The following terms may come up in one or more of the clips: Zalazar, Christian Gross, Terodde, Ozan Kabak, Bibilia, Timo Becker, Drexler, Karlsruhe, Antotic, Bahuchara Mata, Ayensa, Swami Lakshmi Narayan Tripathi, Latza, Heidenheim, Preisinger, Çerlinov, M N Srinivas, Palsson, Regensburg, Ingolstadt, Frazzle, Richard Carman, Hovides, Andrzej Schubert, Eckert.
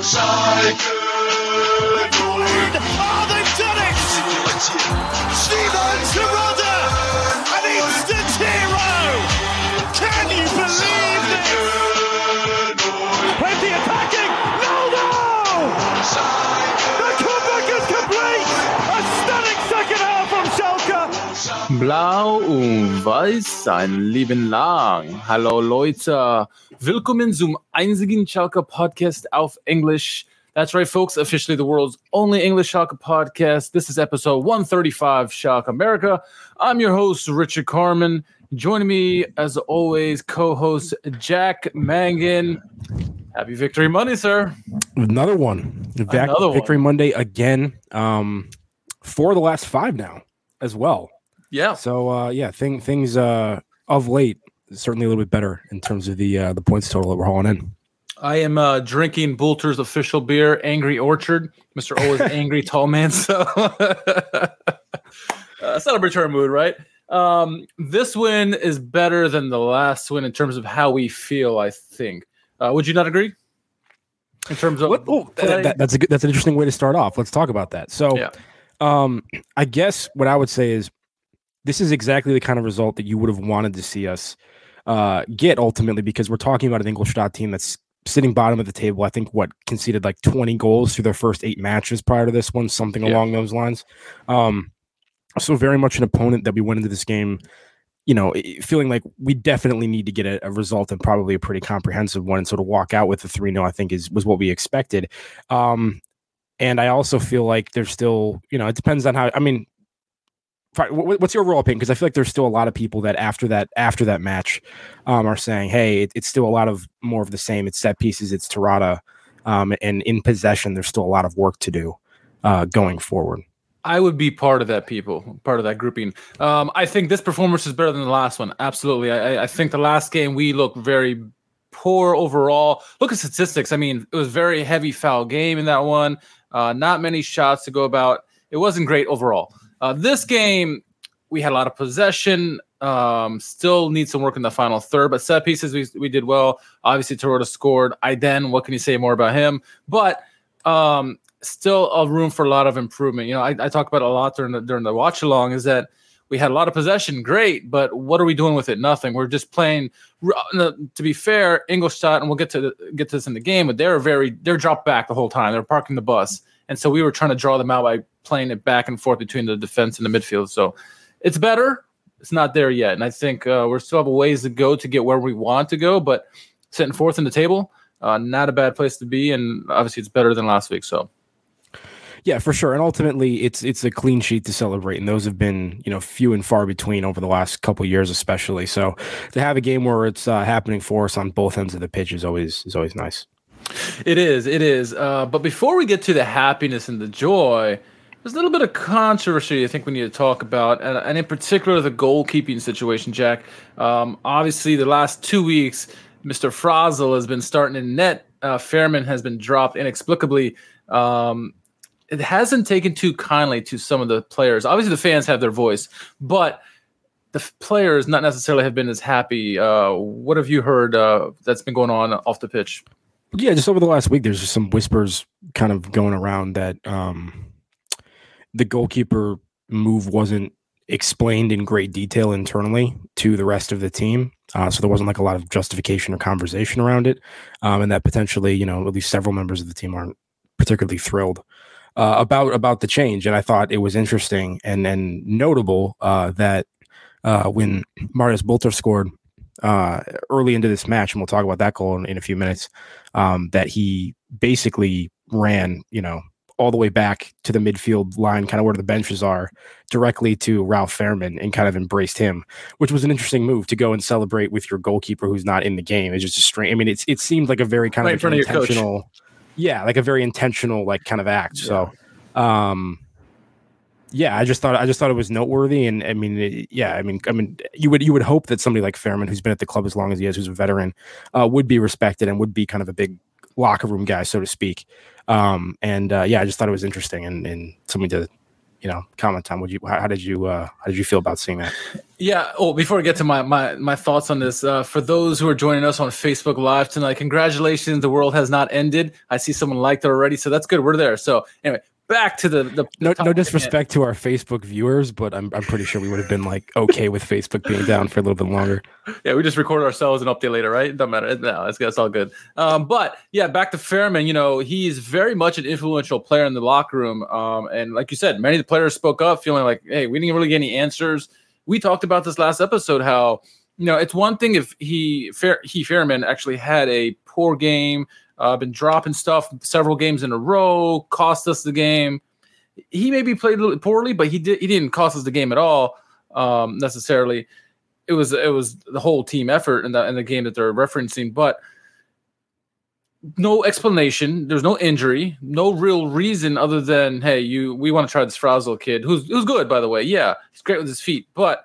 Schalke 0. Oh, they've done it! Steven Gerrard, an instant hero! Can you believe this? Plenty attacking! No, no! The comeback is complete! A stunning second half from Schalke! Blau und Weiß sein Leben lang. Hallo Leute! Willkommen zum einzigen Schalke Podcast auf English. That's right, folks. Officially the world's only English Schalke podcast. This is episode 135, Schalke America. I'm your host, Richard Carman. Joining me, as always, co-host Jack Mangan. Happy Victory Monday, sir. Another one. Victory Monday again. For the last five now as well. Yeah. So, things of late. Certainly a little bit better in terms of the points total that we're hauling in. I am drinking Boulter's official beer, Angry Orchard, Mr. Always Angry Tall Man. So it's not a return mood, right? This win is better than the last win in terms of how we feel, I think. Would you not agree? In terms of that's an interesting way to start off. Let's talk about that. So yeah. I guess what I would say is this is exactly the kind of result that you would have wanted to see us get ultimately, because we're talking about an Ingolstadt team that's sitting bottom of the table. I think conceded like 20 goals through their first 8 matches prior to this one, something along those lines. So very much an opponent that we went into this game, you know, feeling like we definitely need to get a result and probably a pretty comprehensive one. And so to walk out with a 3-0, I think was what we expected. And I also feel like there's still, you know, it depends on how, I mean, what's your overall opinion? Because I feel like there's still a lot of people that after that match are saying, hey, it's still a lot of more of the same. It's set pieces, it's Tarota, and in possession, there's still a lot of work to do going forward. I would be part of that grouping. I think this performance is better than the last one. Absolutely. I think the last game we looked very poor overall. Look at statistics. I mean, it was a very heavy foul game in that one. Not many shots to go about. It wasn't great overall. This game, we had a lot of possession. Still need some work in the final third, but set pieces, we did well. Obviously, Tarota scored. Aydin, what can you say more about him? But still a room for a lot of improvement. You know, I talk about it a lot during the watch-along is that we had a lot of possession, great, but what are we doing with it? Nothing. We're just playing. To be fair, Ingolstadt, and we'll get to this in the game, but they're dropped back the whole time. They're parking the bus. And so we were trying to draw them out by playing it back and forth between the defense and the midfield. So it's better. It's not there yet. And I think we still have a ways to go to get where we want to go. But sitting fourth in the table, not a bad place to be. And obviously it's better than last week. So. Yeah, for sure. And ultimately, it's a clean sheet to celebrate. And those have been, you know, few and far between over the last couple of years, especially. So to have a game where it's happening for us on both ends of the pitch is always nice. It is. But before we get to the happiness and the joy, there's a little bit of controversy I think we need to talk about, and in particular the goalkeeping situation, Jack. Obviously, the last 2 weeks, Mr. Frazzle has been starting in net. Fährmann has been dropped inexplicably. It hasn't taken too kindly to some of the players. Obviously, the fans have their voice, but the players not necessarily have been as happy. What have you heard that's been going on off the pitch? Yeah, just over the last week, there's just some whispers kind of going around that the goalkeeper move wasn't explained in great detail internally to the rest of the team. So there wasn't like a lot of justification or conversation around it. And that potentially, you know, at least several members of the team aren't particularly thrilled about the change. And I thought it was interesting and notable that when Marius Boulter scored, early into this match, and we'll talk about that goal in a few minutes, that he basically ran, you know, all the way back to the midfield line, kind of where the benches are, directly to Ralph Fährmann and kind of embraced him, which was an interesting move to go and celebrate with your goalkeeper who's not in the game. It's just a strange. I mean, it seemed like a very kind of intentional, like kind of act. Yeah. So, yeah, I just thought it was noteworthy, and I mean, you would hope that somebody like Fährmann, who's been at the club as long as he is, who's a veteran, would be respected and would be kind of a big locker room guy, so to speak. I just thought it was interesting and something to, you know, comment on. How did you feel about seeing that? Yeah. Oh, before I get to my thoughts on this, for those who are joining us on Facebook Live tonight, congratulations. The world has not ended. I see someone liked it already, so that's good. We're there. So anyway, back to the no disrespect to our Facebook viewers, but I'm pretty sure we would have been like okay with Facebook being down for a little bit longer. Yeah, we just record ourselves and update later, right? It doesn't matter. No, that's all good. But yeah, back to Fährmann. You know, he is very much an influential player in the locker room. And like you said, many of the players spoke up feeling like, hey, we didn't really get any answers. We talked about this last episode, how, you know, it's one thing if Fährmann actually had a poor game, been dropping stuff several games in a row, cost us the game. He maybe played a little poorly, but he didn't cost us the game at all, necessarily. It was the whole team effort in the game that they're referencing, but no explanation. There's no injury, no real reason other than, hey, we want to try this Frazzle kid, who's good, by the way. Yeah, he's great with his feet, but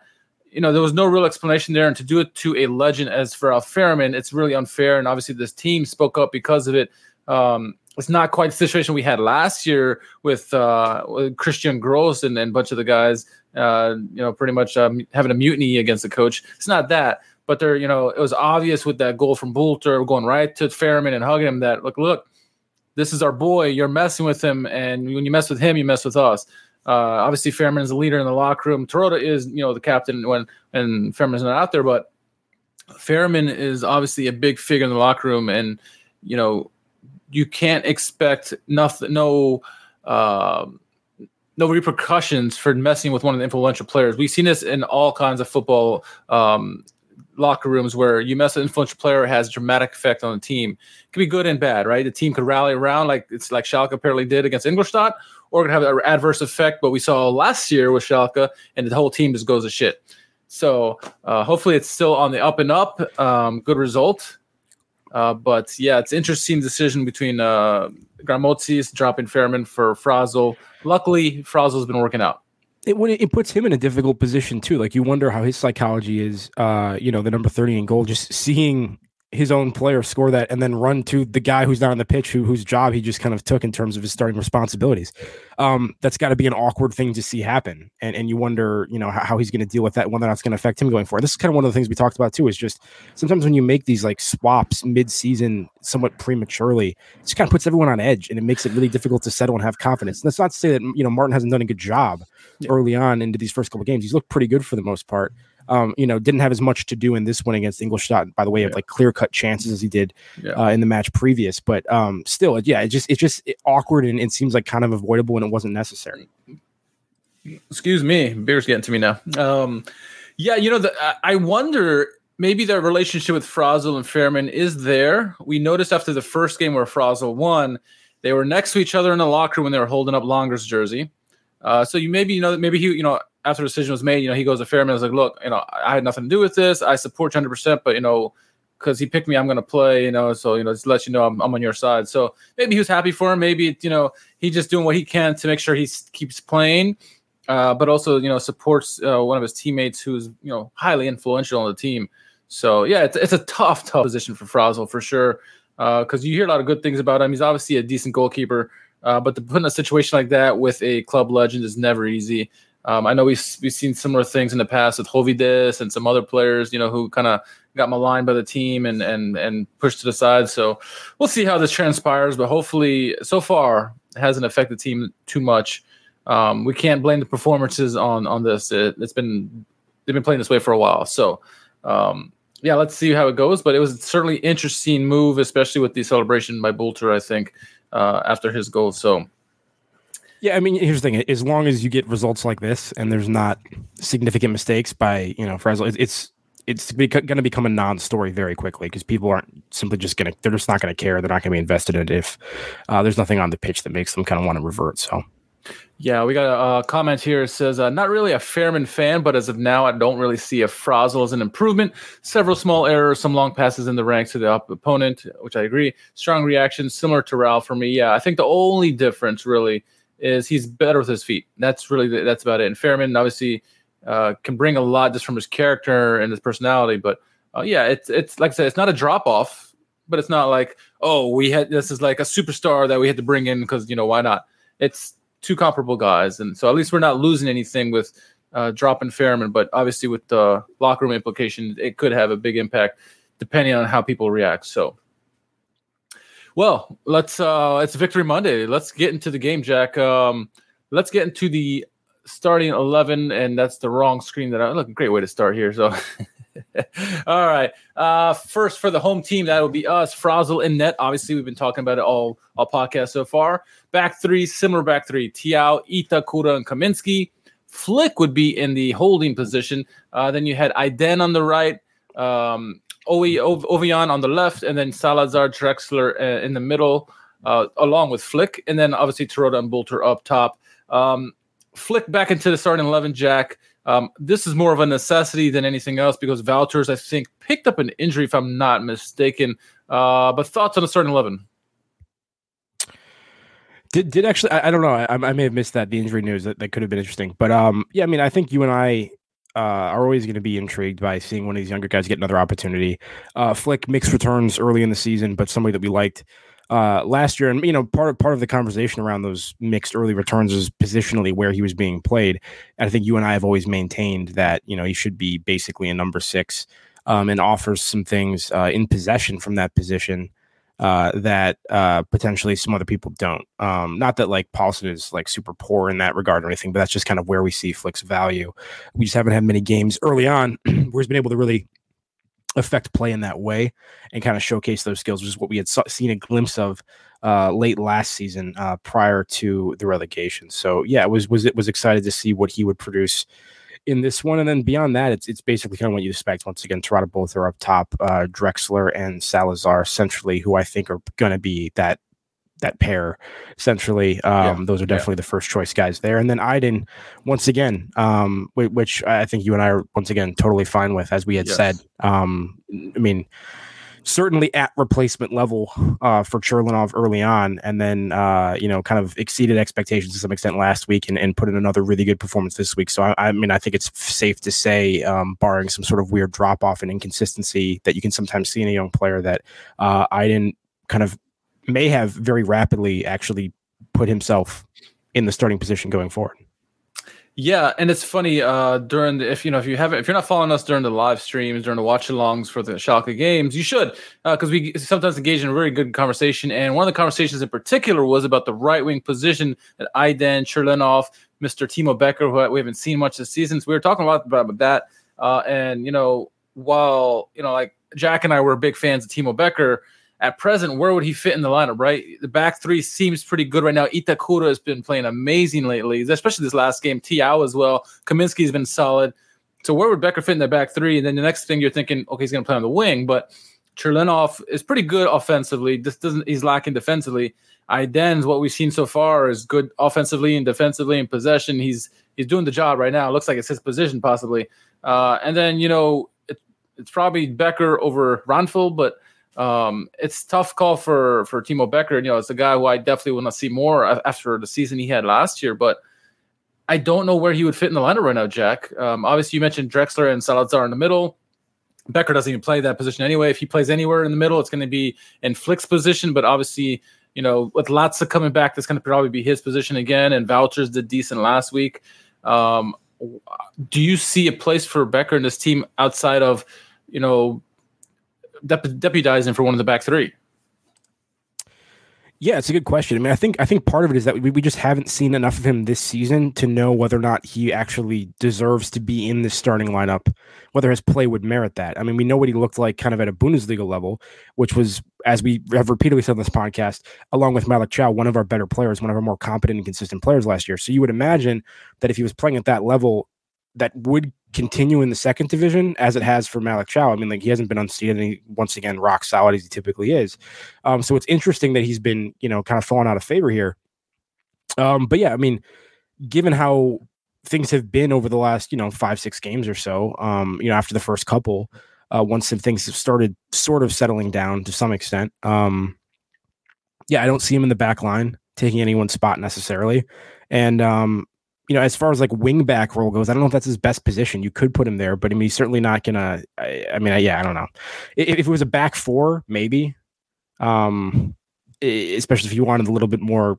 you know there was no real explanation there. And to do it to a legend as for Fährmann, it's really unfair. And obviously, this team spoke up because of it. It's not quite the situation we had last year with Christian Gross and a bunch of the guys, pretty much having a mutiny against the coach. It's not that. But they're, you know, it was obvious with that goal from Boulter going right to Fährmann and hugging him that, look, this is our boy. You're messing with him, and when you mess with him, you mess with us. Obviously, Fährmann is the leader in the locker room. Tarota is, you know, the captain when Fairman's not out there, but Fährmann is obviously a big figure in the locker room, and, you know, you can't expect no repercussions for messing with one of the influential players. We've seen this in all kinds of football locker rooms where you mess with an influential player has a dramatic effect on the team. It could be good and bad, right? The team could rally around like Schalke apparently did against Ingolstadt, or it could have an adverse effect. But we saw last year with Schalke, and the whole team just goes to shit. So hopefully it's still on the up and up. Good result. But yeah, it's an interesting decision between Gramozis dropping Fährmann for Frazzle. Luckily, Frazzle's been working out. It puts him in a difficult position too. Like you wonder how his psychology is. You know, the number 30 in goal, just seeing his own player score that and then run to the guy who's not on the pitch, whose job he just kind of took in terms of his starting responsibilities. That's got to be an awkward thing to see happen, and you wonder, you know, how he's going to deal with that, whether that's going to affect him going forward. This is kind of one of the things we talked about too. Is just sometimes when you make these like swaps mid-season somewhat prematurely, it just kind of puts everyone on edge, and it makes it really difficult to settle and have confidence. And that's not to say that, you know, Martin hasn't done a good job early on into these first couple of games. He's looked pretty good for the most part. You know, didn't have as much to do in this one against Ingolstadt, by the way, of like clear-cut chances as he did in the match previous. But still, yeah, it's just awkward, and it seems like kind of avoidable, and it wasn't necessary. Excuse me, beer's getting to me now. Yeah, you know, I wonder maybe their relationship with Frazzle and Fährmann is there. We noticed after the first game where Frazzle won, they were next to each other in the locker room when they were holding up Longer's jersey. So you maybe he, you know, after the decision was made, you know, he goes to Fährmann. I was like, look, you know, I had nothing to do with this. I support you 100%, but, you know, because he picked me, I'm going to play, you know, so, you know, just let you know I'm on your side. So maybe he was happy for him. Maybe, you know, he's just doing what he can to make sure he keeps playing, but also, you know, supports one of his teammates who's, you know, highly influential on the team. So, yeah, it's a tough position for Frazzle for sure, because you hear a lot of good things about him. He's obviously a decent goalkeeper, but to put in a situation like that with a club legend is never easy. I know we've seen similar things in the past with Hovides and some other players, you know, who kind of got maligned by the team and pushed to the side. So we'll see how this transpires, but hopefully, so far, it hasn't affected the team too much. We can't blame the performances on this. They've been playing this way for a while. So yeah, let's see how it goes. But it was certainly an interesting move, especially with the celebration by Boulter, I think, after his goal. So. Yeah, I mean, here's the thing. As long as you get results like this and there's not significant mistakes by, you know, Frazzle, it's going to become a non-story very quickly because people aren't simply just going to – they're just not going to care. They're not going to be invested in it if there's nothing on the pitch that makes them kind of want to revert. So, yeah, we got a comment here. It says, not really a Fährmann fan, but as of now, I don't really see a Frazzle as an improvement. Several small errors, some long passes in the ranks to the opponent, which I agree. Strong reaction, similar to Raul for me. Yeah, I think the only difference really – is he's better with his feet. That's about it. And Fährmann obviously can bring a lot just from his character and his personality. But yeah, it's like I said, it's not a drop off, but it's not like this is like a superstar that we had to bring in because you know why not? It's two comparable guys, and so at least we're not losing anything with dropping Fährmann, but obviously with the locker room implication, it could have a big impact depending on how people react. So, well, let's it's Victory Monday. Let's get into the game, Jack. Let's get into the starting 11, and that's the wrong screen that I look. Great way to start here. So, all right. First for the home team, that will be us, Frazzle in net. Obviously, we've been talking about it all podcast so far. Back three, similar back three: Thiaw, Itakura, and Kaminsky. Flick would be in the holding position. Then you had Aydin on the right, Ouwejan on the left, and then Zalazar, Drexler in the middle, along with Flick. And then obviously Terodde and Boulter up top. Flick back into the starting 11, Jack. This is more of a necessity than anything else because Valters, I think, picked up an injury, if I'm not mistaken. But thoughts on the starting 11? Did actually, I don't know. I may have missed that, the injury news. That could have been interesting. But, yeah, I mean, I think you and I are always going to be intrigued by seeing one of these younger guys get another opportunity. Flick mixed returns early in the season, but somebody that we liked last year. And, you know, part of the conversation around those mixed early returns is positionally where he was being played. And I think you and I have always maintained that, you know, he should be basically a number six and offers some things in possession from that position that potentially some other people don't. Not that like Palsson is like super poor in that regard or anything, but that's just kind of where we see Flick's value. We just haven't had many games early on where he's been able to really affect play in that way and kind of showcase those skills, which is what we had seen a glimpse of late last season prior to the relegation. So yeah, it was excited to see what he would produce in this one. And then beyond that, it's basically kind of what you expect. Once again, Tarota, both are up top, Drexler and Zalazar centrally, who I think are going to be that pair centrally. Those are definitely the first choice guys there. And then Aydin, once again, which I think you and I are once again totally fine with, as we had said. I mean, certainly at replacement level for Çerlinov early on, and then, you know, kind of exceeded expectations to some extent last week and put in another really good performance this week. So, I mean, I think it's safe to say, barring some sort of weird drop-off and inconsistency that you can sometimes see in a young player, that Aydin kind of may have very rapidly actually put himself in the starting position going forward. Yeah, and it's funny during the, if you're not following us during the live streams, during the watch alongs for the Schalke games, you should, because we sometimes engage in a really good conversation. And one of the conversations in particular was about the right wing position at Aydin, Çerlinov, Mr. Timo Becker, who we haven't seen much this season. So we were talking a lot about that. And you know, while you know, like Jack and I were big fans of Timo Becker, at present, where would he fit in the lineup, right? The back three seems pretty good right now. Itakura has been playing amazing lately, especially this last game. Thiaw as well. Kaminsky's been solid. So where would Becker fit in that back three? And then the next thing you're thinking, okay, he's going to play on the wing, but Çerlinov is pretty good offensively. He's lacking defensively. Ayden's, what we've seen so far, is good offensively and defensively in possession. He's doing the job right now. It looks like it's his position possibly. And then, you know, it's probably Becker over Ranfel, but it's tough call for Timo Becker. You know, it's a guy who I definitely will not see more after the season he had last year, but I don't know where he would fit in the lineup right now, Jack. Obviously you mentioned Drexler and Zalazar in the middle. Becker doesn't even play that position anyway. If he plays anywhere in the middle, it's going to be in Flick's position, but obviously, you know, with Latza coming back, that's going to probably be his position again. And Valters did decent last week. Do you see a place for Becker in this team outside of, you know, deputizing for one of the back three? Yeah, it's a good question. I mean, I think part of it is that we just haven't seen enough of him this season to know whether or not he actually deserves to be in this starting lineup, whether his play would merit that. I mean, we know what he looked like kind of at a Bundesliga level, which was, as we have repeatedly said on this podcast, along with Malick Thiaw, one of our better players, one of our more competent and consistent players last year. So you would imagine that if he was playing at that level, that would continue in the second division as it has for Malick Thiaw. I mean, like, he hasn't been unseated, and he, once again, rock solid as he typically is. So it's interesting that he's been, you know, kind of falling out of favor here. But yeah, I mean, given how things have been over the last, you know, 5-6 games or so, you know, after the first couple, once some things have started sort of settling down to some extent. Yeah, I don't see him in the back line taking anyone's spot necessarily. And, you know, as far as like wing back role goes, I don't know if that's his best position. You could put him there, but I mean, he's certainly not gonna. I don't know. If it was a back four, maybe, especially if you wanted a little bit more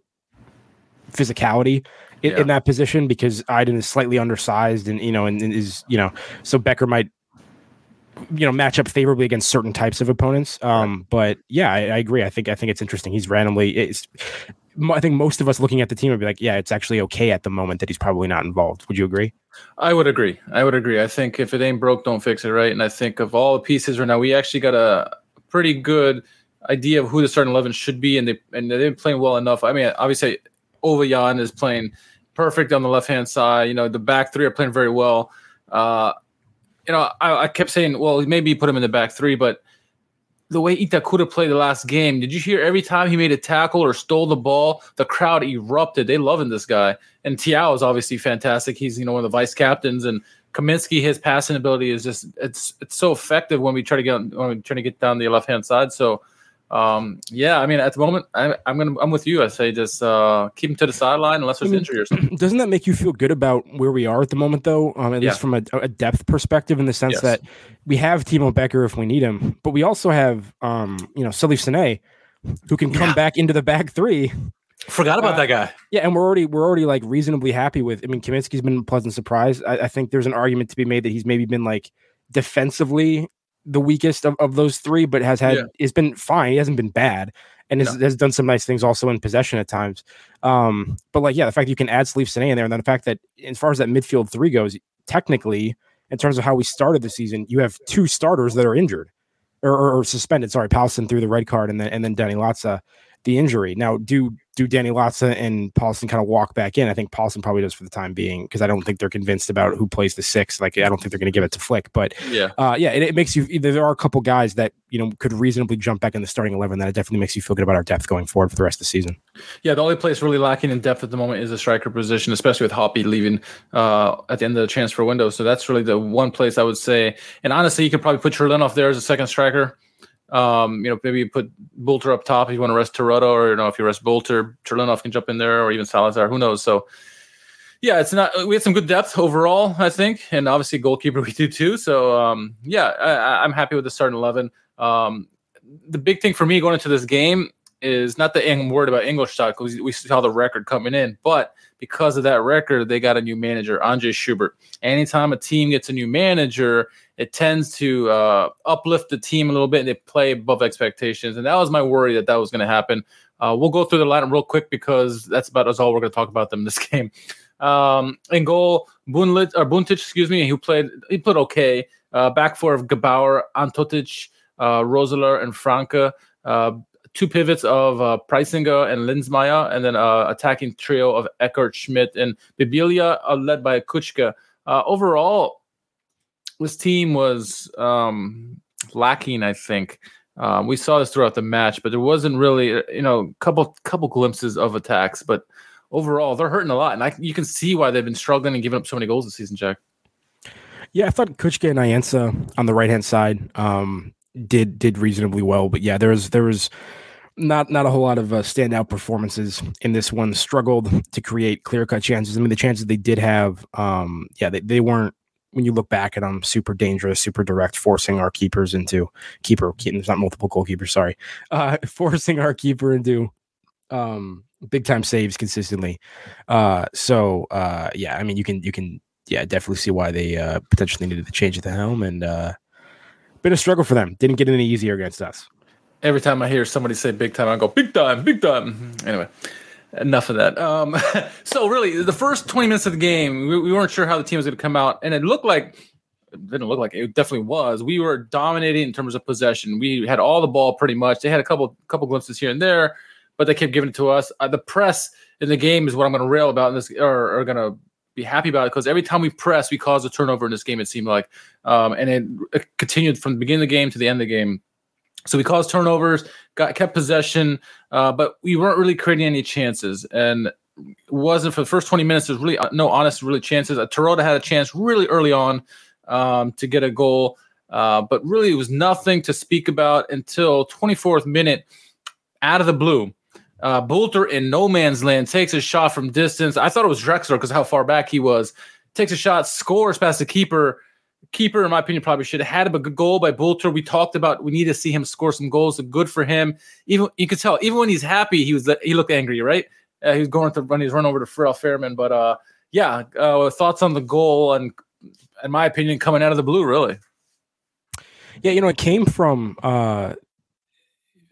physicality in that position, because Aydin is slightly undersized and so Becker might, match up favorably against certain types of opponents. But yeah, I agree. I think it's interesting. He's randomly, I think most of us looking at the team would be like, yeah, it's actually okay at the moment that he's probably not involved. Would you agree? I would agree. I think if it ain't broke, don't fix it. Right. And I think of all the pieces right now, we actually got a pretty good idea of who the starting 11 should be. And they didn't play well enough. I mean, obviously Ouwejan is playing perfect on the left-hand side. The back three are playing very well. I kept saying, well, maybe put him in the back three, but the way Itakura played the last game, did you hear every time he made a tackle or stole the ball, the crowd erupted. They loving this guy. And Thiaw is obviously fantastic. He's, one of the vice captains, and Kaminsky, his passing ability is just, it's so effective when we try to get down the left-hand side. So, at the moment, I'm with you. I say just keep him to the sideline unless there's injury or something. Doesn't that make you feel good about where we are at the moment, though? At least from a depth perspective, in the sense that we have Timo Becker if we need him, but we also have Salif Sané, who can come back into the back three. Forgot about that guy. Yeah, and we're already like reasonably happy with. Kaminsky's been a pleasant surprise. I think there's an argument to be made that he's maybe been like defensively the weakest of those three, but has been fine. He hasn't been bad, and has done some nice things also in possession at times. The fact that you can add Salif Sané in there, and then the fact that as far as that midfield three goes, technically, in terms of how we started the season, you have two starters that are injured or suspended. Sorry, Palsson threw the red card, and then Danny Latza, the injury. Now, do Danny Latza and Palsson kind of walk back in? I think Palsson probably does for the time being, because I don't think they're convinced about who plays the six. Like, I don't think they're going to give it to Flick. But it makes you. There are a couple guys that could reasonably jump back in the starting 11. That it definitely makes you feel good about our depth going forward for the rest of the season. Yeah, the only place really lacking in depth at the moment is the striker position, especially with Hoppe leaving at the end of the transfer window. So that's really the one place I would say. And honestly, you could probably put Çerlinov there as a second striker. Maybe you put Boulter up top if you want to rest Tarota, or if you rest Boulter, Çerlinov can jump in there, or even Zalazar. Who knows? So, it's not. We had some good depth overall, I think, and obviously goalkeeper we do too. So, I'm happy with the starting 11. The big thing for me going into this game is not that I'm worried about Ingolstadt, because we saw the record coming in, but because of that record, they got a new manager, Andrzej Schubert. Anytime a team gets a new manager, it tends to uplift the team a little bit, and they play above expectations. And that was my worry that was going to happen. We'll go through the lineup real quick, because that's about us all we're going to talk about them this game. In goal, Buntic, he played okay. Back four of Gebauer, Antotic, Rosler, and Franke. Two pivots of Preisinger and Linsmeyer, and then attacking trio of Eckert, Schmidt, and Bibilia, led by Kuchka. Overall, this team was lacking, I think. We saw this throughout the match, but there wasn't really, couple glimpses of attacks. But overall, they're hurting a lot, and you can see why they've been struggling and giving up so many goals this season, Jack. Yeah, I thought Kuchka and Ayensa on the right-hand side did reasonably well. But yeah, there was not a whole lot of standout performances in this one. Struggled to create clear-cut chances. The chances they did have, they weren't, when you look back at them, super dangerous, super direct, forcing our keepers into there's not multiple goalkeepers, sorry. Forcing our keeper into big-time saves consistently. You can definitely see why they potentially needed to change at the helm, and been a struggle for them. Didn't get any easier against us. Every time I hear somebody say big time, I go, big time, big time. Anyway, enough of that. So really, the first 20 minutes of the game, we weren't sure how the team was going to come out, and it definitely was. We were dominating in terms of possession. We had all the ball pretty much. They had a couple glimpses here and there, but they kept giving it to us. The press in the game is what I'm going to rail about in this, or going to be happy about it, because every time we press, we cause a turnover in this game, it seemed like. And it continued from the beginning of the game to the end of the game. So we caused turnovers, kept possession, but we weren't really creating any chances. And it wasn't for the first 20 minutes, there's really no honest really chances. Terodde had a chance really early on to get a goal, but really it was nothing to speak about until 24th minute, out of the blue. Boulter in no man's land takes a shot from distance. I thought it was Drexler because how far back he was. Takes a shot, scores past the keeper. Keeper, in my opinion, probably should have had a good goal by Boulter. We talked about we need to see him score some goals. So good for him. Even you could tell, even when he's happy, he looked angry, right? He was going to run. He's run over to Fährmann. But yeah, thoughts on the goal and, in my opinion, coming out of the blue, really. Yeah, you know, it came from kind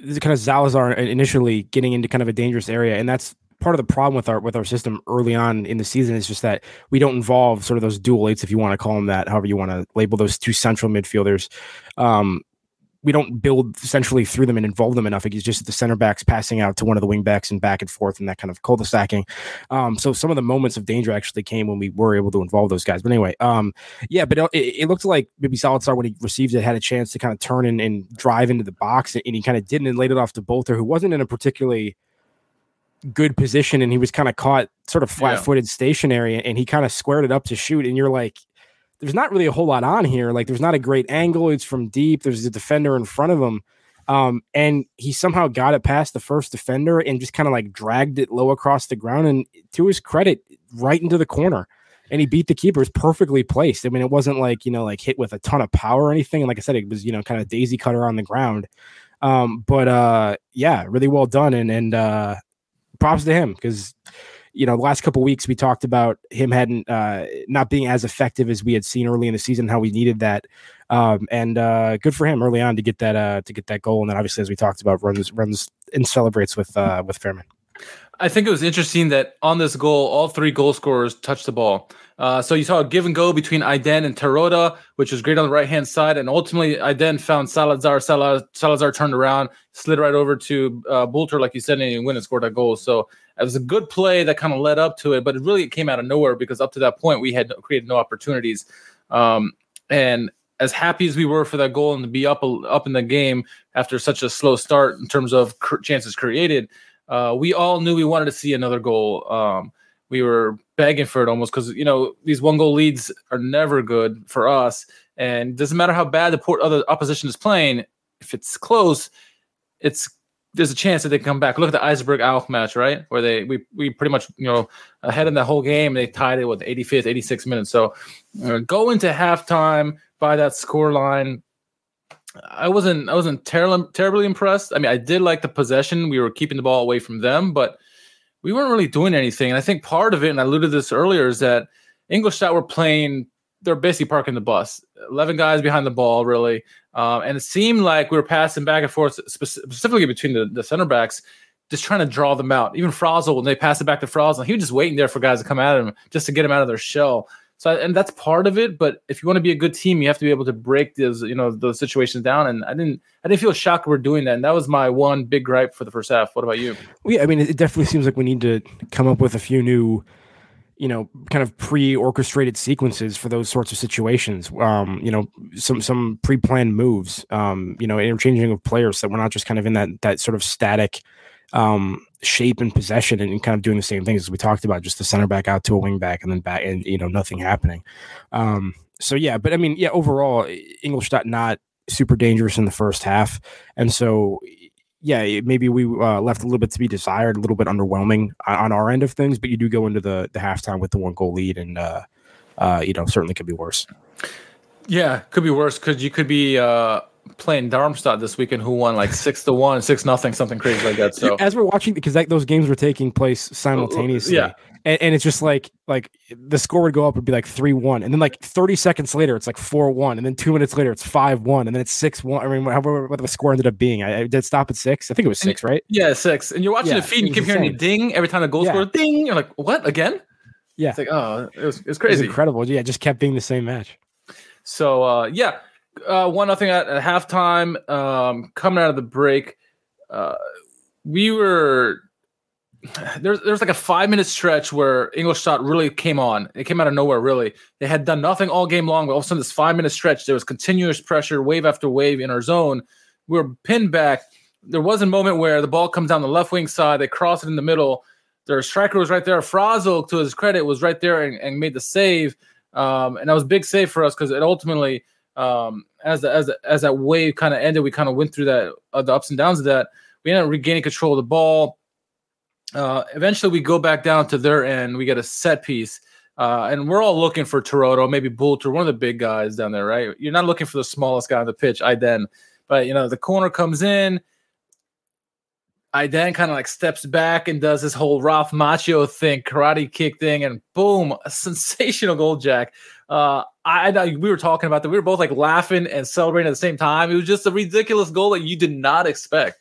of Zalazar initially getting into kind of a dangerous area, and that's part of the problem with our system early on in the season is just that we don't involve sort of those dual eights, if you want to call them that, however you want to label those two central midfielders. We don't build centrally through them and involve them enough. It's just the center backs passing out to one of the wing backs and back and forth and that kind of cul-de-sacking. So some of the moments of danger actually came when we were able to involve those guys. But anyway, yeah, but it looked like maybe Zalazar, when he received it, had a chance to kind of turn and drive into the box, and he kind of didn't, and laid it off to Boulter, who wasn't in a particularly good position, and he was kind of caught sort of flat-footed, stationary, and he kind of squared it up to shoot, and you're like, there's not really a whole lot on here. Like, there's not a great angle. It's from deep. There's a defender in front of him. And he somehow got it past the first defender and just kind of like dragged it low across the ground, and to his credit, right into the corner. And he beat the keepers, perfectly placed. I mean, it wasn't like, you know, like hit with a ton of power or anything. And like I said, it was, you know, kind of daisy cutter on the ground. But yeah, really well done. And props to him, because, you know, the last couple of weeks we talked about him hadn't not being as effective as we had seen early in the season, how we needed that, and good for him early on to get that goal, and then obviously, as we talked about, runs and celebrates with Fährmann. I think it was interesting that on this goal, all three goal scorers touched the ball. So you saw a give and go between Aydin and Tarota, which was great on the right hand side, and ultimately Aydin found Salazar. Salazar turned around, slid right over to Boulter, like you said, and he went and scored that goal. So it was a good play that kind of led up to it, but it really came out of nowhere, because up to that point we had created no opportunities. And as happy as we were for that goal and to be up in the game after such a slow start in terms of chances created, we all knew we wanted to see another goal. We were begging for it almost, because, you know, these one goal leads are never good for us, and it doesn't matter how bad the other opposition is playing. If it's close, there's a chance that they come back. Look at the Eisenberg Alf match, right? Where we pretty much, you know, ahead in the whole game. They tied it with 85th, 86 minutes. So go into halftime by that score line. I wasn't terribly impressed. I mean, I did like the possession. We were keeping the ball away from them, but we weren't really doing anything. And I think part of it, and I alluded to this earlier, is that Ingolstadt were playing, they're basically parking the bus. 11 guys behind the ball, really. And it seemed like we were passing back and forth, specifically between the center backs, just trying to draw them out. Even Frazzle, when they passed it back to Frazzle, he was just waiting there for guys to come at him just to get him out of their shell. So, and that's part of it. But if you want to be a good team, you have to be able to break those, you know, those situations down. And I didn't feel shocked we're doing that. And that was my one big gripe for the first half. What about you? Well, yeah, I mean, it definitely seems like we need to come up with a few new, you know, kind of pre-orchestrated sequences for those sorts of situations. You know, some pre-planned moves, you know, interchanging of players, that we're not just kind of in that sort of static shape and possession and kind of doing the same things as we talked about, just the center back out to a wing back and then back, and, you know, nothing happening. So, yeah, but I mean, yeah, overall, Ingolstadt not super dangerous in the first half. And so, yeah, maybe we left a little bit to be desired, a little bit underwhelming on our end of things, but you do go into the halftime with the one goal lead, and, you know, certainly could be worse. Yeah, could be worse, because you could be playing Darmstadt this weekend, who won like 6-1, 6-0, something crazy like that. So as we're watching, because those games were taking place simultaneously. Yeah. And it's just like the score would go up, would be like 3-1, and then like 30 seconds later it's like 4-1, and then 2 minutes later it's 5-1, and then it's 6-1. I mean, however, what the score ended up being, I did stop at 6. I think it was 6, right? Yeah, 6. And you're watching the feed, and you keep hearing the ding every time the goal scored. Ding, you're like, what again? Yeah, it's like, oh, it was crazy, it was incredible. Yeah, it just kept being the same match. So 1-0 at halftime. Coming out of the break, we were. There's like a 5-minute stretch where Ingolstadt really came on. It came out of nowhere, really. They had done nothing all game long, but all of a sudden, this 5-minute stretch, there was continuous pressure, wave after wave in our zone. We were pinned back. There was a moment where the ball comes down the left wing side. They cross it in the middle. Their striker was right there. Frazzle, to his credit, was right there and made the save. And that was a big save for us, because it ultimately, as that wave kind of ended, we kind of went through that the ups and downs of that. We ended up regaining control of the ball. Eventually, we go back down to their end. We get a set piece, and we're all looking for Terodde, maybe Boulter, one of the big guys down there, right? You're not looking for the smallest guy on the pitch, Aydin. But, you know, the corner comes in. Aydin kind of like steps back and does his whole Ralph Macchio thing, karate kick thing, and boom, a sensational goal, Jack. We were talking about that. We were both like laughing and celebrating at the same time. It was just a ridiculous goal that you did not expect.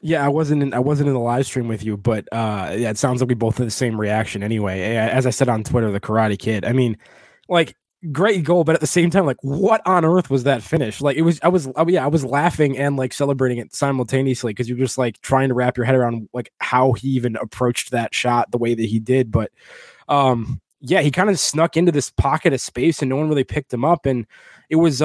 Yeah, I wasn't in the live stream with you, but yeah, it sounds like we both had the same reaction anyway. As I said on Twitter, the Karate Kid. I mean, like, great goal, but at the same time, like, what on earth was that finish? Like, I was laughing and like celebrating it simultaneously because you're just like trying to wrap your head around like how he even approached that shot the way that he did. But yeah, he kind of snuck into this pocket of space and no one really picked him up, and it was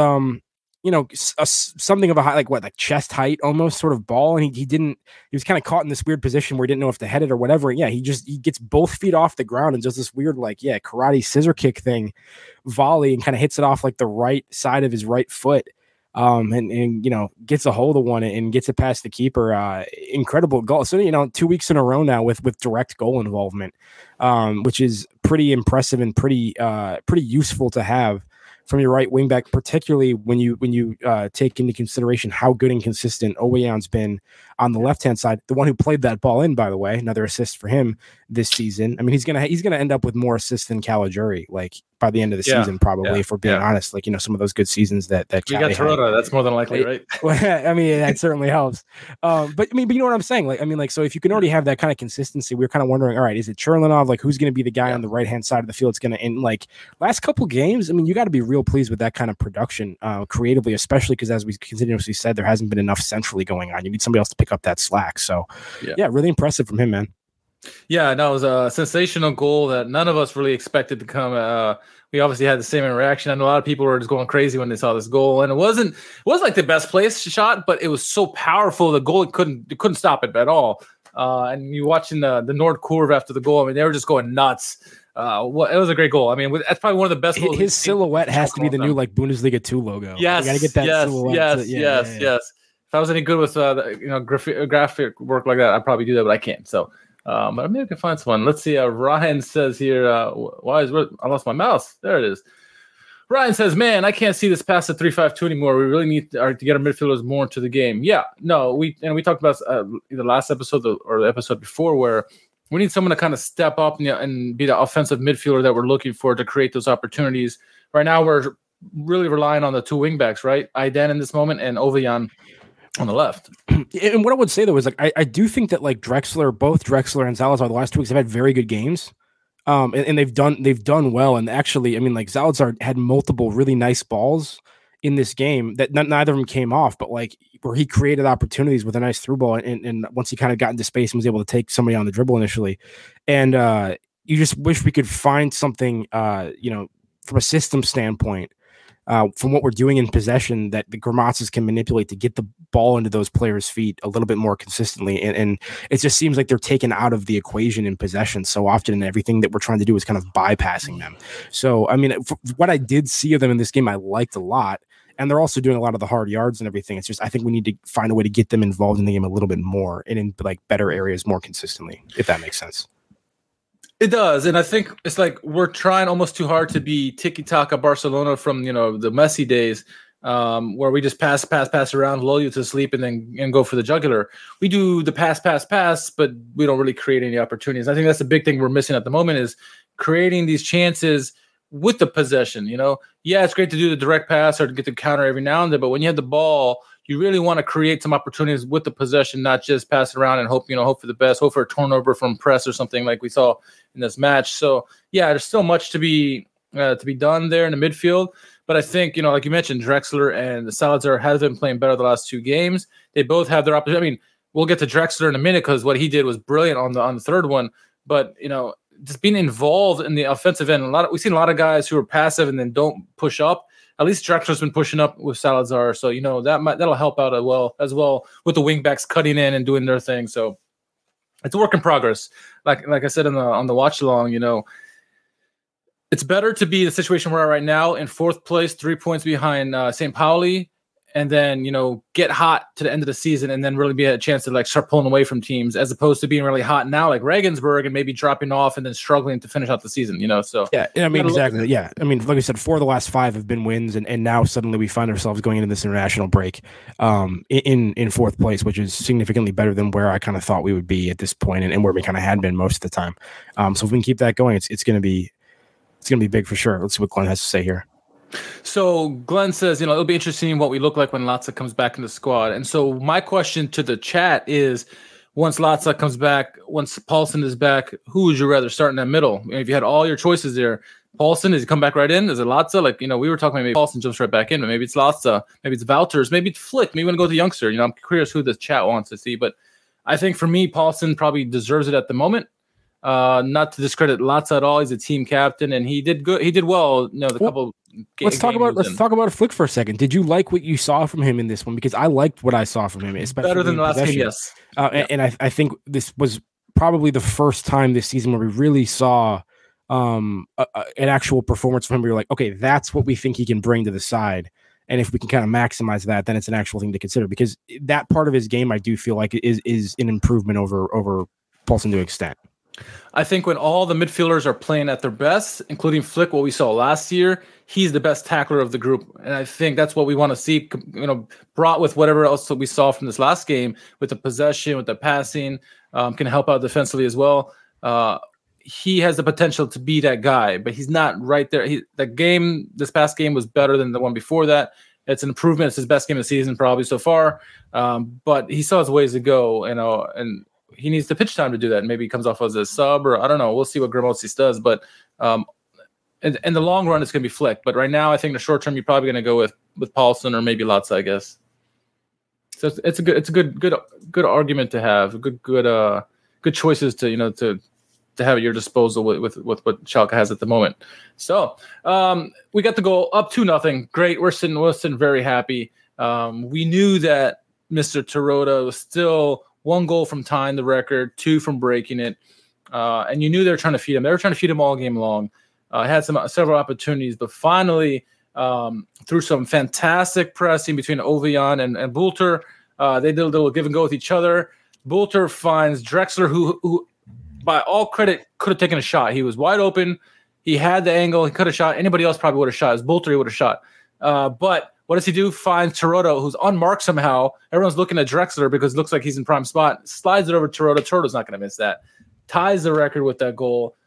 you know, something of a high, like chest height almost sort of ball. And he was kind of caught in this weird position where he didn't know if to head it or whatever. And yeah, he gets both feet off the ground and does this weird, like, yeah, karate scissor kick thing, volley, and kind of hits it off like the right side of his right foot. And you know, gets a hold of one and gets it past the keeper. Incredible goal. So, you know, 2 weeks in a row now with direct goal involvement, which is pretty impressive and pretty useful to have from your right wing back, particularly when you take into consideration how good and consistent Ouwejan's been on the left hand side, the one who played that ball in, by the way, another assist for him this season. I mean, he's gonna end up with more assists than Caligiuri, like by the end of the season, probably. If we're being honest, like, you know, some of those good seasons that you got Tarota, that's more than likely, right? Well, I mean, that certainly helps. But you know what I'm saying? Like, I mean, like, so if you can already have that kind of consistency, we're kind of wondering, all right, is it Çerlinov? Like, who's going to be the guy on the right hand side of the field? It's going to end like last couple games. I mean, you got to be real pleased with that kind of production creatively, especially because, as we continuously said, there hasn't been enough centrally going on. You need somebody else to pick up that slack. So yeah, really impressive from him, man. Yeah, no, it was a sensational goal that none of us really expected to come. We obviously had the same reaction. I know a lot of people were just going crazy when they saw this goal, and it wasn't like the best place shot, but it was so powerful. The goal couldn't stop it at all. And you watching the Nordkurve after the goal, I mean, they were just going nuts. Well, it was a great goal. I mean, that's probably one of the best goals. His silhouette has to be the new like Bundesliga 2 logo. Yes, you gotta get that silhouette. Yes. If I was any good with graphic work like that, I'd probably do that, but I can't. So, but maybe I can find someone. Let's see. Ryan says here, I lost my mouse. There it is. Ryan says, man, I can't see this past the 3-5-2 anymore. We really need to get our midfielders more into the game. Yeah, no, we talked about the last episode or the episode before where we need someone to kind of step up and be the offensive midfielder that we're looking for to create those opportunities. Right now, we're really relying on the two wingbacks, right? Aydin in this moment and Ouwejan on the left. And what I would say, though, is like I do think that like both Drexler and Zalazar the last 2 weeks have had very good games. And they've done well. And actually, I mean, like Zalazar had multiple really nice balls in this game that neither of them came off, but like where he created opportunities with a nice through ball. And once he kind of got into space and was able to take somebody on the dribble initially. And you just wish we could find something, you know, from a system standpoint, from what we're doing in possession that the Gramatzes can manipulate to get the ball into those players' feet a little bit more consistently. And it just seems like they're taken out of the equation in possession so often, and everything that we're trying to do is kind of bypassing them. So, I mean, what I did see of them in this game, I liked a lot. And they're also doing a lot of the hard yards and everything. It's just, I think we need to find a way to get them involved in the game a little bit more and in like better areas more consistently, if that makes sense. It does, and I think it's like we're trying almost too hard to be tiki-taka Barcelona from, you know, the Messi days, where we just pass around, lull you to sleep, and then go for the jugular. We do the pass, but we don't really create any opportunities. I think that's the big thing we're missing at the moment is creating these chances with the possession. You know, yeah, it's great to do the direct pass or to get the counter every now and then, but when you have the ball, you really want to create some opportunities with the possession, not just pass it around and hope for the best, hope for a turnover from press or something like we saw in this match. So yeah, there's still much to be done there in the midfield. But I think, you know, like you mentioned, Drexler and Salazar have been playing better the last two games. They both have their opportunity. I mean, we'll get to Drexler in a minute because what he did was brilliant on the third one. But you know, just being involved in the offensive end, we've seen a lot of guys who are passive and then don't push up. At least Drexler's been pushing up with Salazar, so you know that'll help out as well with the wingbacks cutting in and doing their thing. So it's a work in progress. Like I said on the watch along, you know, it's better to be the situation we're at right now in fourth place, 3 points behind St. Pauli, and then, you know, get hot to the end of the season and then really be a chance to like start pulling away from teams, as opposed to being really hot now like Regensburg and maybe dropping off and then struggling to finish out the season, you know? So yeah, I mean, exactly. Yeah. I mean, like I said, 4 of the last 5 have been wins. And now suddenly we find ourselves going into this international break in 4th place, which is significantly better than where I kind of thought we would be at this point and where we kind of had been most of the time. So if we can keep that going, it's going to be big for sure. Let's see what Glenn has to say here. So Glenn says, you know, it'll be interesting what we look like when Latza comes back in the squad. And so my question to the chat is, once Latza comes back, once Palsson is back, who would you rather start in that middle? If you had all your choices there, Palsson, is he come back right in? Is it Latza? Like, you know, we were talking about maybe Palsson jumps right back in, but maybe it's Latza, maybe it's Valters, maybe it's Flick, maybe we want to go with the youngster. You know, I'm curious who the chat wants to see. But I think for me, Palsson probably deserves it at the moment. Not to discredit Latza at all. He's a team captain, and he did good. He did well. You know, the couple. Let's talk about Flick for a second. Did you like what you saw from him in this one? Because I liked what I saw from him, especially better than the last game. Yes, and I think this was probably the first time this season where we really saw an actual performance from him. We were like, okay, that's what we think he can bring to the side. And if we can kind of maximize that, then it's an actual thing to consider, because that part of his game I do feel like is an improvement over Palsson to an extent. I think when all the midfielders are playing at their best, including Flick, what we saw last year, he's the best tackler of the group. And I think that's what we want to see, you know, brought with whatever else that we saw from this last game, with the possession, with the passing, can help out defensively as well. He has the potential to be that guy, but he's not right there. This past game was better than the one before that. It's an improvement. It's his best game of the season probably so far. But he still has ways to go, you know, and he needs the pitch time to do that. Maybe he comes off as a sub, or I don't know. We'll see what Grimosis does. But in the long run, it's going to be Flick. But right now, I think in the short term, you're probably going to go with Palsson or maybe Latza, I guess. So it's a good argument to have. Good choices to, you know, to have at your disposal with what Schalke has at the moment. So we got the goal up 2-0. Great. We're sitting very happy. We knew that Mr. Terodde was still 1 goal from tying the record, 2 from breaking it. And you knew they were trying to feed him. They were trying to feed him all game long. Had several opportunities, but finally, through some fantastic pressing between Ouwejan and Boulter, they did a little give and go with each other. Boulter finds Drexler, who by all credit, could have taken a shot. He was wide open. He had the angle. He could have shot. Anybody else probably would have shot. It was Boulter, he would have shot. But what does he do? Finds Tarota, who's unmarked somehow. Everyone's looking at Drexler because it looks like he's in prime spot. Slides it over to Tarota. Tarota's not going to miss that. Ties the record with that goal.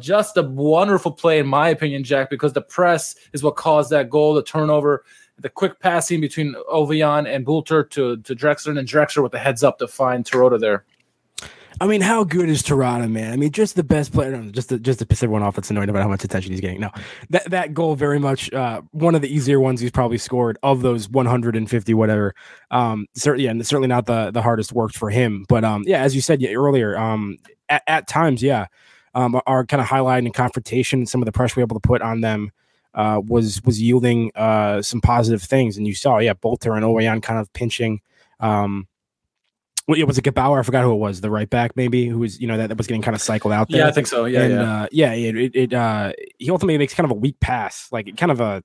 Just a wonderful play, in my opinion, Jack, because the press is what caused that goal, the turnover, the quick passing between Ouwejan and Boulter to Drexler, and then Drexler with the heads up to find Tarota there. I mean, how good is Tarota, man? I mean, just the best player. No, just to piss everyone off that's annoyed about how much attention he's getting. No, that goal very much one of the easier ones he's probably scored of those 150 whatever. Certainly not the hardest worked for him. But as you said earlier, at times, our kind of highlight and confrontation, some of the pressure we were able to put on them was yielding some positive things. And you saw, Boulter and Ouwejan kind of pinching. It was a Gebauer. I forgot who it was. The right back, maybe, who was, you know, that was getting kind of cycled out there. Yeah, I think so. Yeah, and, he ultimately makes kind of a weak pass, like kind of a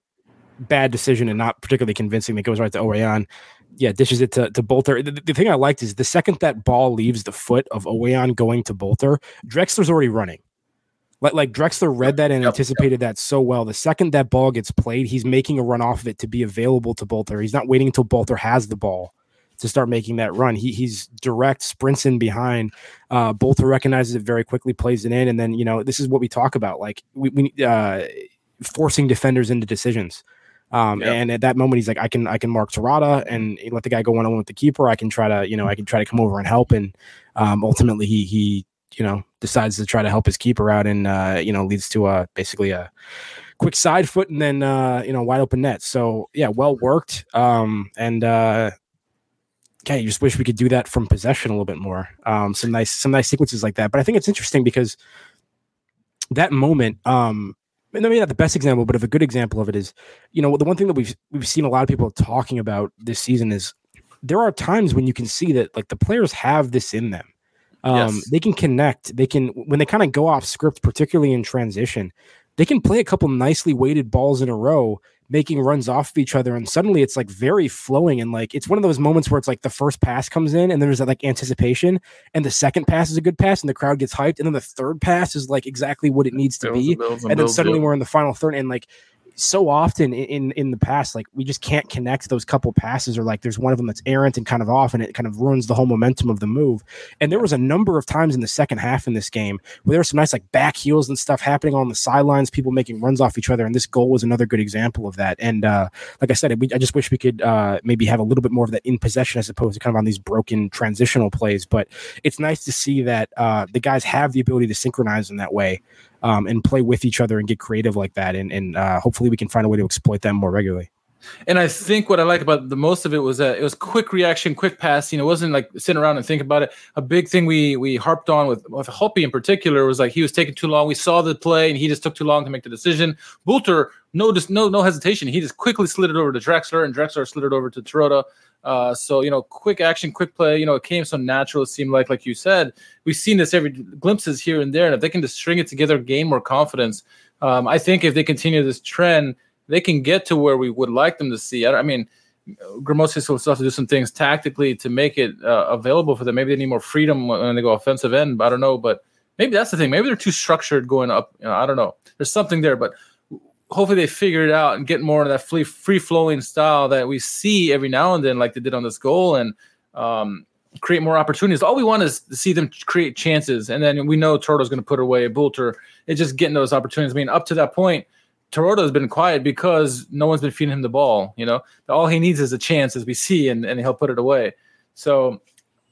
bad decision and not particularly convincing. That goes right to Ouwejan. Yeah, dishes it to Boulter. The thing I liked is the second that ball leaves the foot of Ouwejan going to Boulter, Drexler's already running. Like Drexler read that and anticipated that so well. The second that ball gets played, he's making a run off of it to be available to Boulter. He's not waiting until Boulter has the ball to start making that run. He's direct, sprints in behind. Boulter recognizes it very quickly, plays it in, and then, you know, this is what we talk about, like we forcing defenders into decisions. And at that moment, he's like, I can mark Tarota and let the guy go one-on-one with the keeper. I can try to come over and help. And ultimately, he you know, decides to try to help his keeper out, and leads to basically a quick side foot and then wide open net. So yeah, well worked. Okay, you just wish we could do that from possession a little bit more. Some nice sequences like that. But I think it's interesting because that moment, and maybe not the best example, but a good example of it is, you know, the one thing that we've seen a lot of people talking about this season is there are times when you can see that, like, the players have this in them. Yes. They can connect. They can, when they kind of go off script, particularly in transition, they can play a couple nicely weighted balls in a row, making runs off of each other. And suddenly it's like very flowing. And like, it's one of those moments where it's like the first pass comes in and there's that like anticipation, and the second pass is a good pass and the crowd gets hyped. And then the third pass is like exactly what it needs to be. And then suddenly we're in the final third. And like, so often in the past, like we just can't connect those couple passes, or like there's one of them that's errant and kind of off, and it kind of ruins the whole momentum of the move. And there was a number of times in the second half in this game where there were some nice like back heels and stuff happening on the sidelines, people making runs off each other. And this goal was another good example of that. And like I said, I just wish we could maybe have a little bit more of that in possession as opposed to kind of on these broken transitional plays. But it's nice to see that the guys have the ability to synchronize in that way. And play with each other and get creative like that. And hopefully we can find a way to exploit them more regularly. And I think what I like about the most of it was that it was quick reaction, quick pass. You know, it wasn't like sitting around and think about it. A big thing we harped on with Hoppe in particular was like he was taking too long. We saw the play and he just took too long to make the decision. Boulter, no hesitation. He just quickly slid it over to Drexler, and Drexler slid it over to Tarota. So, you know, quick action, quick play, you know, it came so natural. It seemed like you said, we've seen this every glimpses here and there. And if they can just string it together, gain more confidence. I think if they continue this trend, they can get to where we would like them to see. I mean, Grimosius will still have to do some things tactically to make it available for them. Maybe they need more freedom when they go offensive end. I don't know, but maybe that's the thing. Maybe they're too structured going up. You know, I don't know. There's something there, but hopefully they figure it out and get more of that free-flowing style that we see every now and then, like they did on this goal, and create more opportunities. All we want is to see them create chances, and then we know Toroto's going to put away a Boulter. It's just getting those opportunities. I mean, up to that point, Toroto's been quiet because no one's been feeding him the ball. You know, all he needs is a chance, as we see, and he'll put it away. So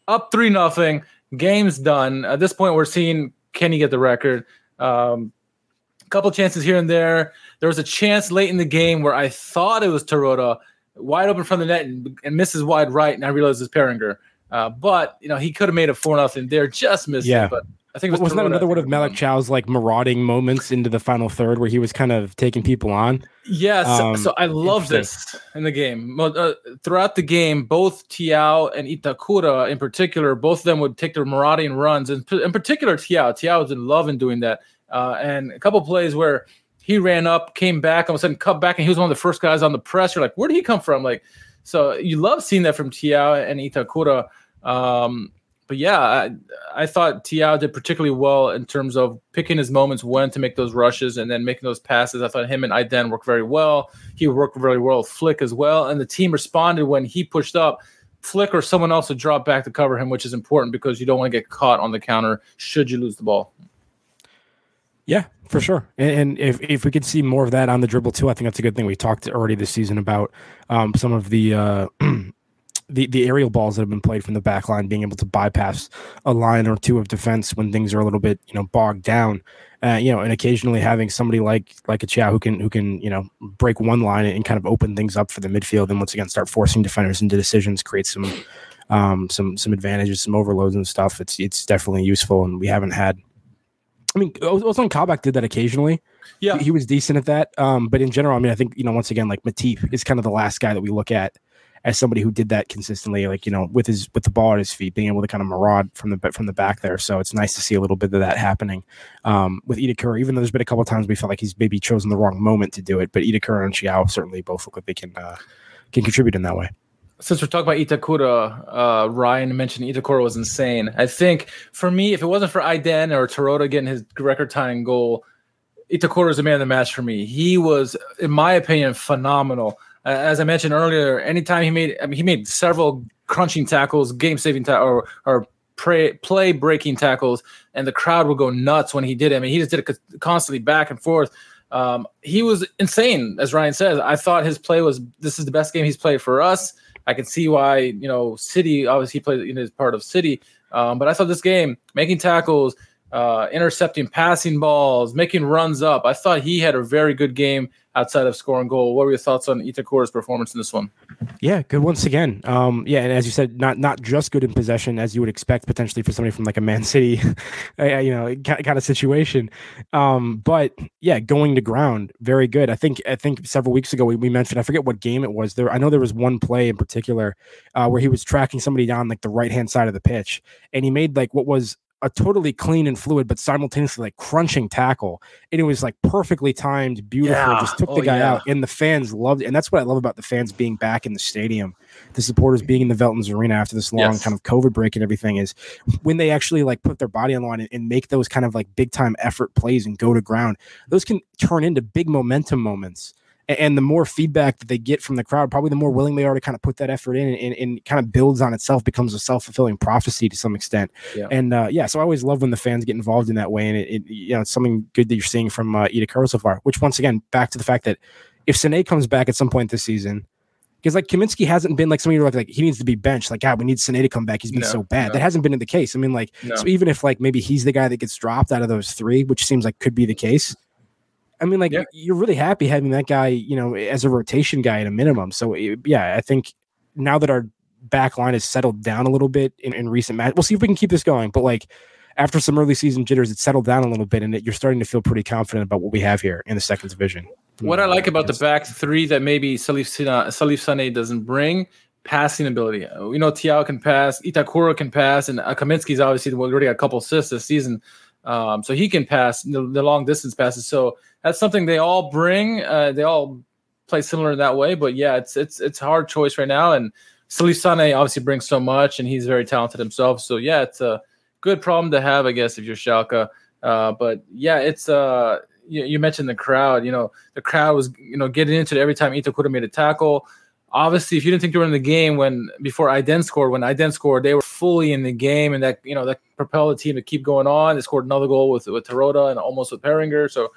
up 3-0, game's done. At this point, we're seeing, can he get the record? Couple chances here and there. There was a chance late in the game where I thought it was Tarota, wide open from the net and misses wide right, and I realized it's Perringer. But you know, he could have made it 4-0 there, just missed it. But I think it was Tarota, that another one of Malick Thiaw's like marauding moments into the final third where he was kind of taking people on. Yes, so I love this in the game. Throughout the game, both Thiaw and Itakura in particular, both of them would take their marauding runs, and in particular Thiaw. Thiaw was in love in doing that. And a couple plays where he ran up, came back, all of a sudden cut back, and he was one of the first guys on the press. You're like, where did he come from? Like, so you love seeing that from Thiaw and Itakura. But yeah, I thought Thiaw did particularly well in terms of picking his moments when to make those rushes and then making those passes. I thought him and Aydin worked very well. He worked very well with Flick as well. And the team responded when he pushed up. Flick or someone else would drop back to cover him, which is important because you don't want to get caught on the counter should you lose the ball. Yeah, for sure. And if we could see more of that on the dribble too, I think that's a good thing. We talked already this season about some of the the aerial balls that have been played from the back line, being able to bypass a line or two of defense when things are a little bit, you know, bogged down. You know, and occasionally having somebody like a Thiaw who can, you know, break one line and kind of open things up for the midfield, and once again start forcing defenders into decisions, create some advantages, some overloads and stuff. It's definitely useful, and we haven't had. I mean, Ozan Kabak did that occasionally. Yeah, he was decent at that. But in general, I mean, I think, you know, once again, like Matip is kind of the last guy that we look at as somebody who did that consistently, like, you know, with the ball at his feet, being able to kind of maraud from the back there. So it's nice to see a little bit of that happening with Itakura, even though there's been a couple of times we felt like he's maybe chosen the wrong moment to do it. But Itakura and Thiaw certainly both look like they can contribute in that way. Since we're talking about Itakura, Ryan mentioned Itakura was insane. I think for me, if it wasn't for Aydin or Terodde getting his record-tying goal, Itakura is the man of the match for me. He was, in my opinion, phenomenal. As I mentioned earlier, anytime he made several crunching tackles, game-saving tackles, or play-breaking tackles, and the crowd would go nuts when he did it. I mean, he just did it constantly back and forth. He was insane, as Ryan says. I thought his play was, this is the best game he's played for us. I can see why, you know, City, obviously he played in his part of City. But I thought this game, making tackles, intercepting passing balls, making runs up. I thought he had a very good game outside of scoring goal. What were your thoughts on Itakura's performance in this one? Yeah, good once again. And as you said, not just good in possession, as you would expect potentially for somebody from like a Man City, you know, kind of situation. But yeah, going to ground, very good. I think several weeks ago we mentioned, I forget what game it was. I know there was one play in particular where he was tracking somebody down like the right hand side of the pitch, and he made like what was a totally clean and fluid, but simultaneously like crunching tackle. And it was like perfectly timed, beautiful, just took the guy out. And the fans loved it. And that's what I love about the fans being back in the stadium, the supporters being in the Veltins Arena after this long kind of COVID break and everything, is when they actually like put their body on the line and make those kind of like big time effort plays and go to ground. Those can turn into big momentum moments. And the more feedback that they get from the crowd, probably the more willing they are to kind of put that effort in, and kind of builds on itself, becomes a self-fulfilling prophecy to some extent. Yeah. And so I always love when the fans get involved in that way. And it's something good that you're seeing from Itakura so far, which once again, back to the fact that if Sané comes back at some point this season, because like Kaminsky hasn't been like somebody who like he needs to be benched. Like, God, we need Sané to come back. He's been so bad. That hasn't been the case. I mean, like, so even if like maybe he's the guy that gets dropped out of those three, which seems like could be the case. I mean, like, you're really happy having that guy, as a rotation guy at a minimum. So, I think now that our back line has settled down a little bit in recent matches, we'll see if we can keep this going. But, like, after some early season jitters, it's settled down a little bit, and you're starting to feel pretty confident about what we have here in the second division. What I like about the back three that maybe Salif Sané doesn't bring, passing ability. You know, Thiaw can pass, Itakura can pass, and Kaminsky's obviously already got a couple assists this season. So he can pass the long distance passes. So that's something they all bring. They all play similar in that way. But it's a hard choice right now. And Salif Sané obviously brings so much, and he's very talented himself. So it's a good problem to have, I guess, if you're Schalke. But you mentioned the crowd. You know, the crowd was getting into it every time Itakura made a tackle. Obviously, if you didn't think they were in the game when Aydin scored, they were fully in the game, and that that propelled the team to keep going on. They scored another goal with Tarota and almost with Perringer. So,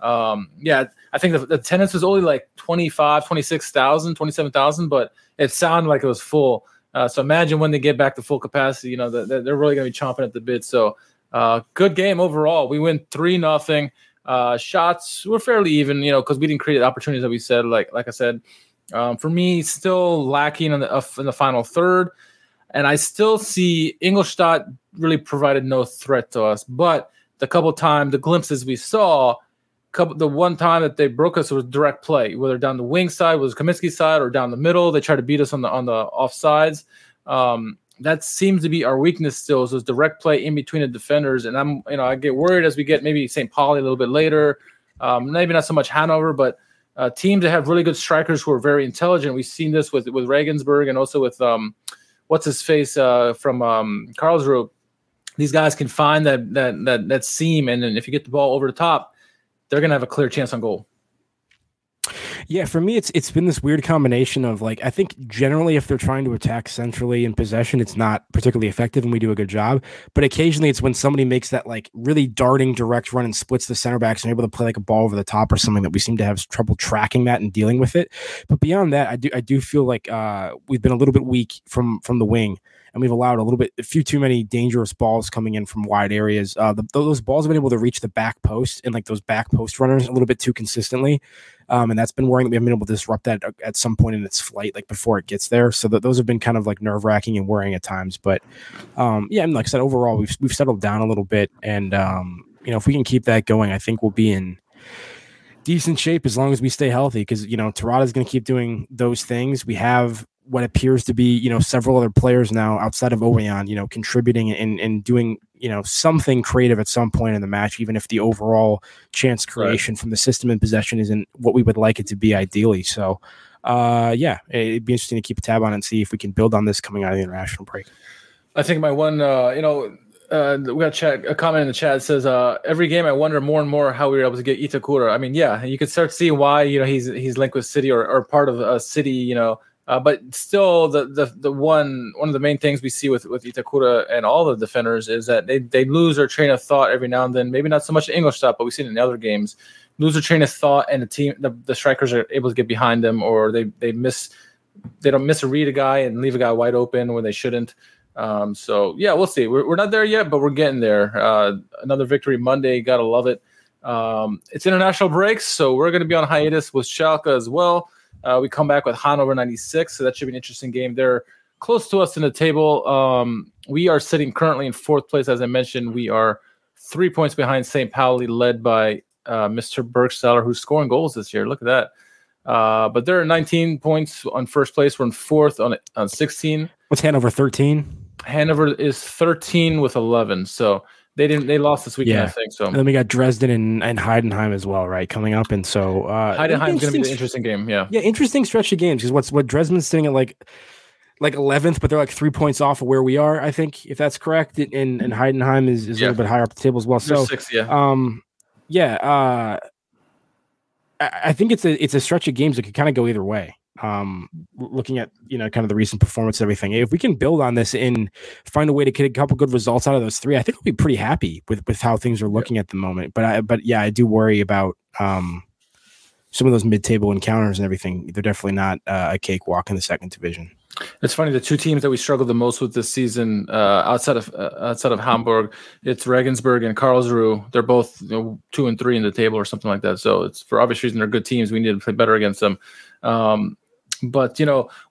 I think the attendance was only like 25, 26,000, 27,000, but it sounded like it was full. So imagine when they get back to full capacity, they're really going to be chomping at the bit. So, good game overall. We win 3-0. Shots were fairly even, because we didn't create opportunities that we said, like I said. For me, still lacking in the final third, and I still see Ingolstadt really provided no threat to us. But the glimpses we saw, the one time that they broke us was direct play, whether down the wing side was Kaminsky's side or down the middle. They tried to beat us on the offsides. That seems to be our weakness still. So it's direct play in between the defenders, and I'm I get worried as we get maybe St. Pauli a little bit later, maybe not so much Hanover, but. Teams that have really good strikers who are very intelligent. We've seen this with Regensburg and also with what's-his-face from Karlsruhe. These guys can find that seam, and then if you get the ball over the top, they're going to have a clear chance on goal. Yeah, for me, it's been this weird combination of, like, I think generally if they're trying to attack centrally in possession, it's not particularly effective and we do a good job. But occasionally it's when somebody makes that, like, really darting direct run and splits the center backs and able to play, like, a ball over the top or something that we seem to have trouble tracking that and dealing with it. But beyond that, I do feel like we've been a little bit weak from the wing. And we've allowed a few too many dangerous balls coming in from wide areas. Those balls have been able to reach the back post and like those back post runners a little bit too consistently. And that's been worrying that we haven't been able to disrupt that at some point in its flight, like before it gets there. So those have been kind of like nerve wracking and worrying at times. But and like I said, overall, we've settled down a little bit. And, if we can keep that going, I think we'll be in decent shape as long as we stay healthy because, Tarota is going to keep doing those things. We have what appears to be, several other players now outside of Ouwejan, contributing and doing, something creative at some point in the match, even if the overall chance creation from the system in possession isn't what we would like it to be ideally. So, it'd be interesting to keep a tab on and see if we can build on this coming out of the international break. I think my one, we got a comment in the chat that says, every game I wonder more and more how we were able to get Itakura. I mean, you could start seeing why, he's linked with City or part of a City, but still, the one of the main things we see with Itakura and all the defenders is that they lose their train of thought every now and then. Maybe not so much in Ingolstadt, but we've seen it in other games. Lose their train of thought, and the strikers are able to get behind them, or they don't misread a guy and leave a guy wide open when they shouldn't. We'll see. We're not there yet, but we're getting there. Another victory Monday. Gotta love it. It's international breaks, so we're going to be on hiatus with Schalke as well. We come back with Hanover 96, so that should be an interesting game. They're close to us in the table. We are sitting currently in fourth place. As I mentioned, we are 3 points behind St. Pauli, led by Mr. Bergstaller, who's scoring goals this year. Look at that. But there are 19 points on first place. We're in fourth on 16. What's Hanover, 13? Hanover is 13 with 11, so they didn't. They lost this weekend, I think. So and then we got Dresden and Heidenheim as well, right? Coming up, and so Heidenheim's going to be an interesting game. Yeah, interesting stretch of games because what Dresden's sitting at like 11th, but they're like 3 points off of where we are. I think if that's correct, and Heidenheim is a little bit higher up the table as well. They're so sixth, I think it's a stretch of games that could kind of go either way. Looking at kind of the recent performance and everything, if we can build on this and find a way to get a couple good results out of those three, I think we'll be pretty happy with how things are looking at the moment. But I do worry about some of those mid-table encounters and everything. They're definitely not a cakewalk in the second division. It's funny, the two teams that we struggled the most with this season, outside of Hamburg, it's Regensburg and Karlsruhe. They're both 2 and 3 in the table or something like that. So it's for obvious reason they're good teams. We need to play better against them. But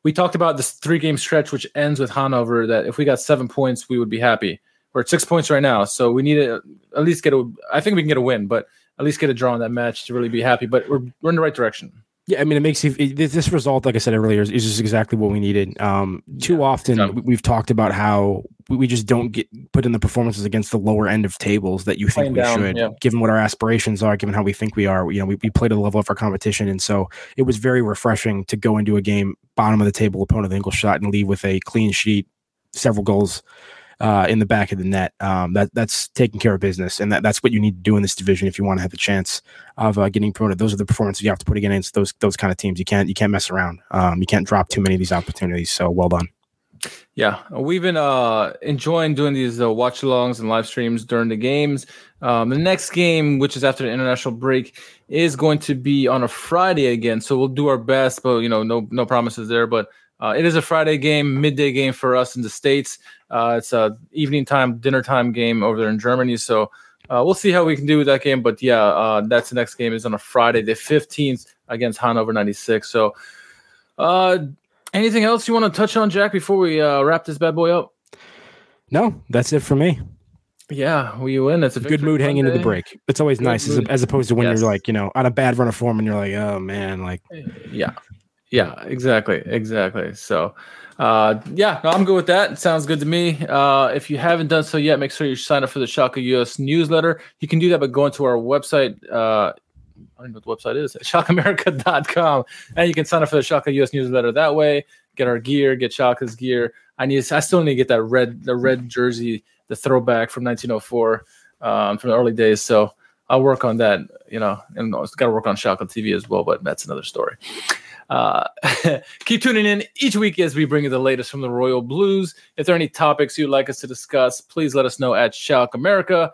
we talked about this 3-game stretch which ends with Hanover. That if we got 7 points, we would be happy. We're at 6 points right now, so we need to at least get a. I think we can get a win, but at least get a draw in that match to really be happy. But we're in the right direction. Yeah, I mean, it makes you, this result, like I said earlier, is just exactly what we needed. Too often, we've talked about how we just don't get put in the performances against the lower end of tables that you think we should, given what our aspirations are, given how we think we are. We play to the level of our competition, and so it was very refreshing to go into a game, bottom of the table opponent of Ingolstadt, and leave with a clean sheet, several goals in the back of the net. That's taking care of business, and that's what you need to do in this division if you want to have a chance of getting promoted. Those are the performances you have to put against those kind of teams. You can't mess around. You can't drop too many of these opportunities. So well done. Yeah, we've been enjoying doing these watch-alongs and live streams during the games. The next game, which is after the international break, is going to be on a Friday again. So we'll do our best, but no promises there. But it is a Friday game, midday game for us in the States. It's an evening time, dinner time game over there in Germany. So we'll see how we can do with that game. But, that's the next game is on a Friday, the 15th, against Hanover 96. So anything else you want to touch on, Jack, before we wrap this bad boy up? No, that's it for me. Yeah, we win. That's a good mood hanging into the break. It's always nice as opposed to when you're like, on a bad run of form and you're like, oh, man, like. Yeah. Yeah, exactly. So, I'm good with that. It sounds good to me. If you haven't done so yet, make sure you sign up for the Schalke US newsletter. You can do that by going to our website. I don't know what the website is. SchalkeAmerica.com. And you can sign up for the Schalke US newsletter that way. Get our gear. Get Schalke's gear. I still need to get that red jersey, the throwback from 1904 from the early days. So I'll work on that. And I've got to work on ShalkeTV as well, but that's another story. Keep tuning in each week as we bring you the latest from the Royal Blues. If there are any topics you'd like us to discuss, please let us know at Schalke America.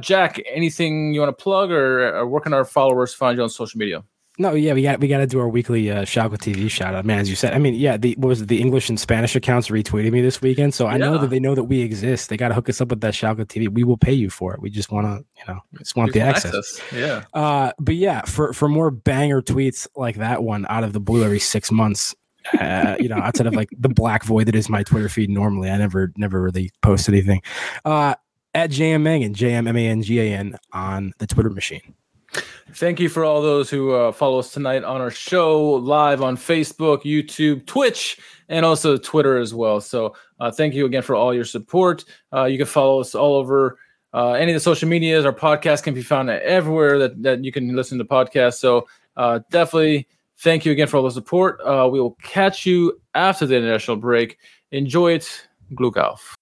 Jack, anything you want to plug, or where can our followers find you on social media? No, yeah, we got to do our weekly Schalke TV shout out, man. As you said, I mean, yeah, the English and Spanish accounts retweeted me this weekend, so I know that they know that we exist. They got to hook us up with that Schalke TV. We will pay you for it. We just want to, the access. Yeah. But yeah, for more banger tweets like that one out of the blue every 6 months, outside of like the black void that is my Twitter feed normally, I never really post anything. At JM Mangan, JMMANGAN on the Twitter machine. Thank you for all those who follow us tonight on our show, live on Facebook, YouTube, Twitch, and also Twitter as well. So thank you again for all your support. You can follow us all over any of the social medias. Our podcast can be found everywhere that you can listen to podcasts. So definitely thank you again for all the support. We will catch you after the international break. Enjoy it. Glück auf.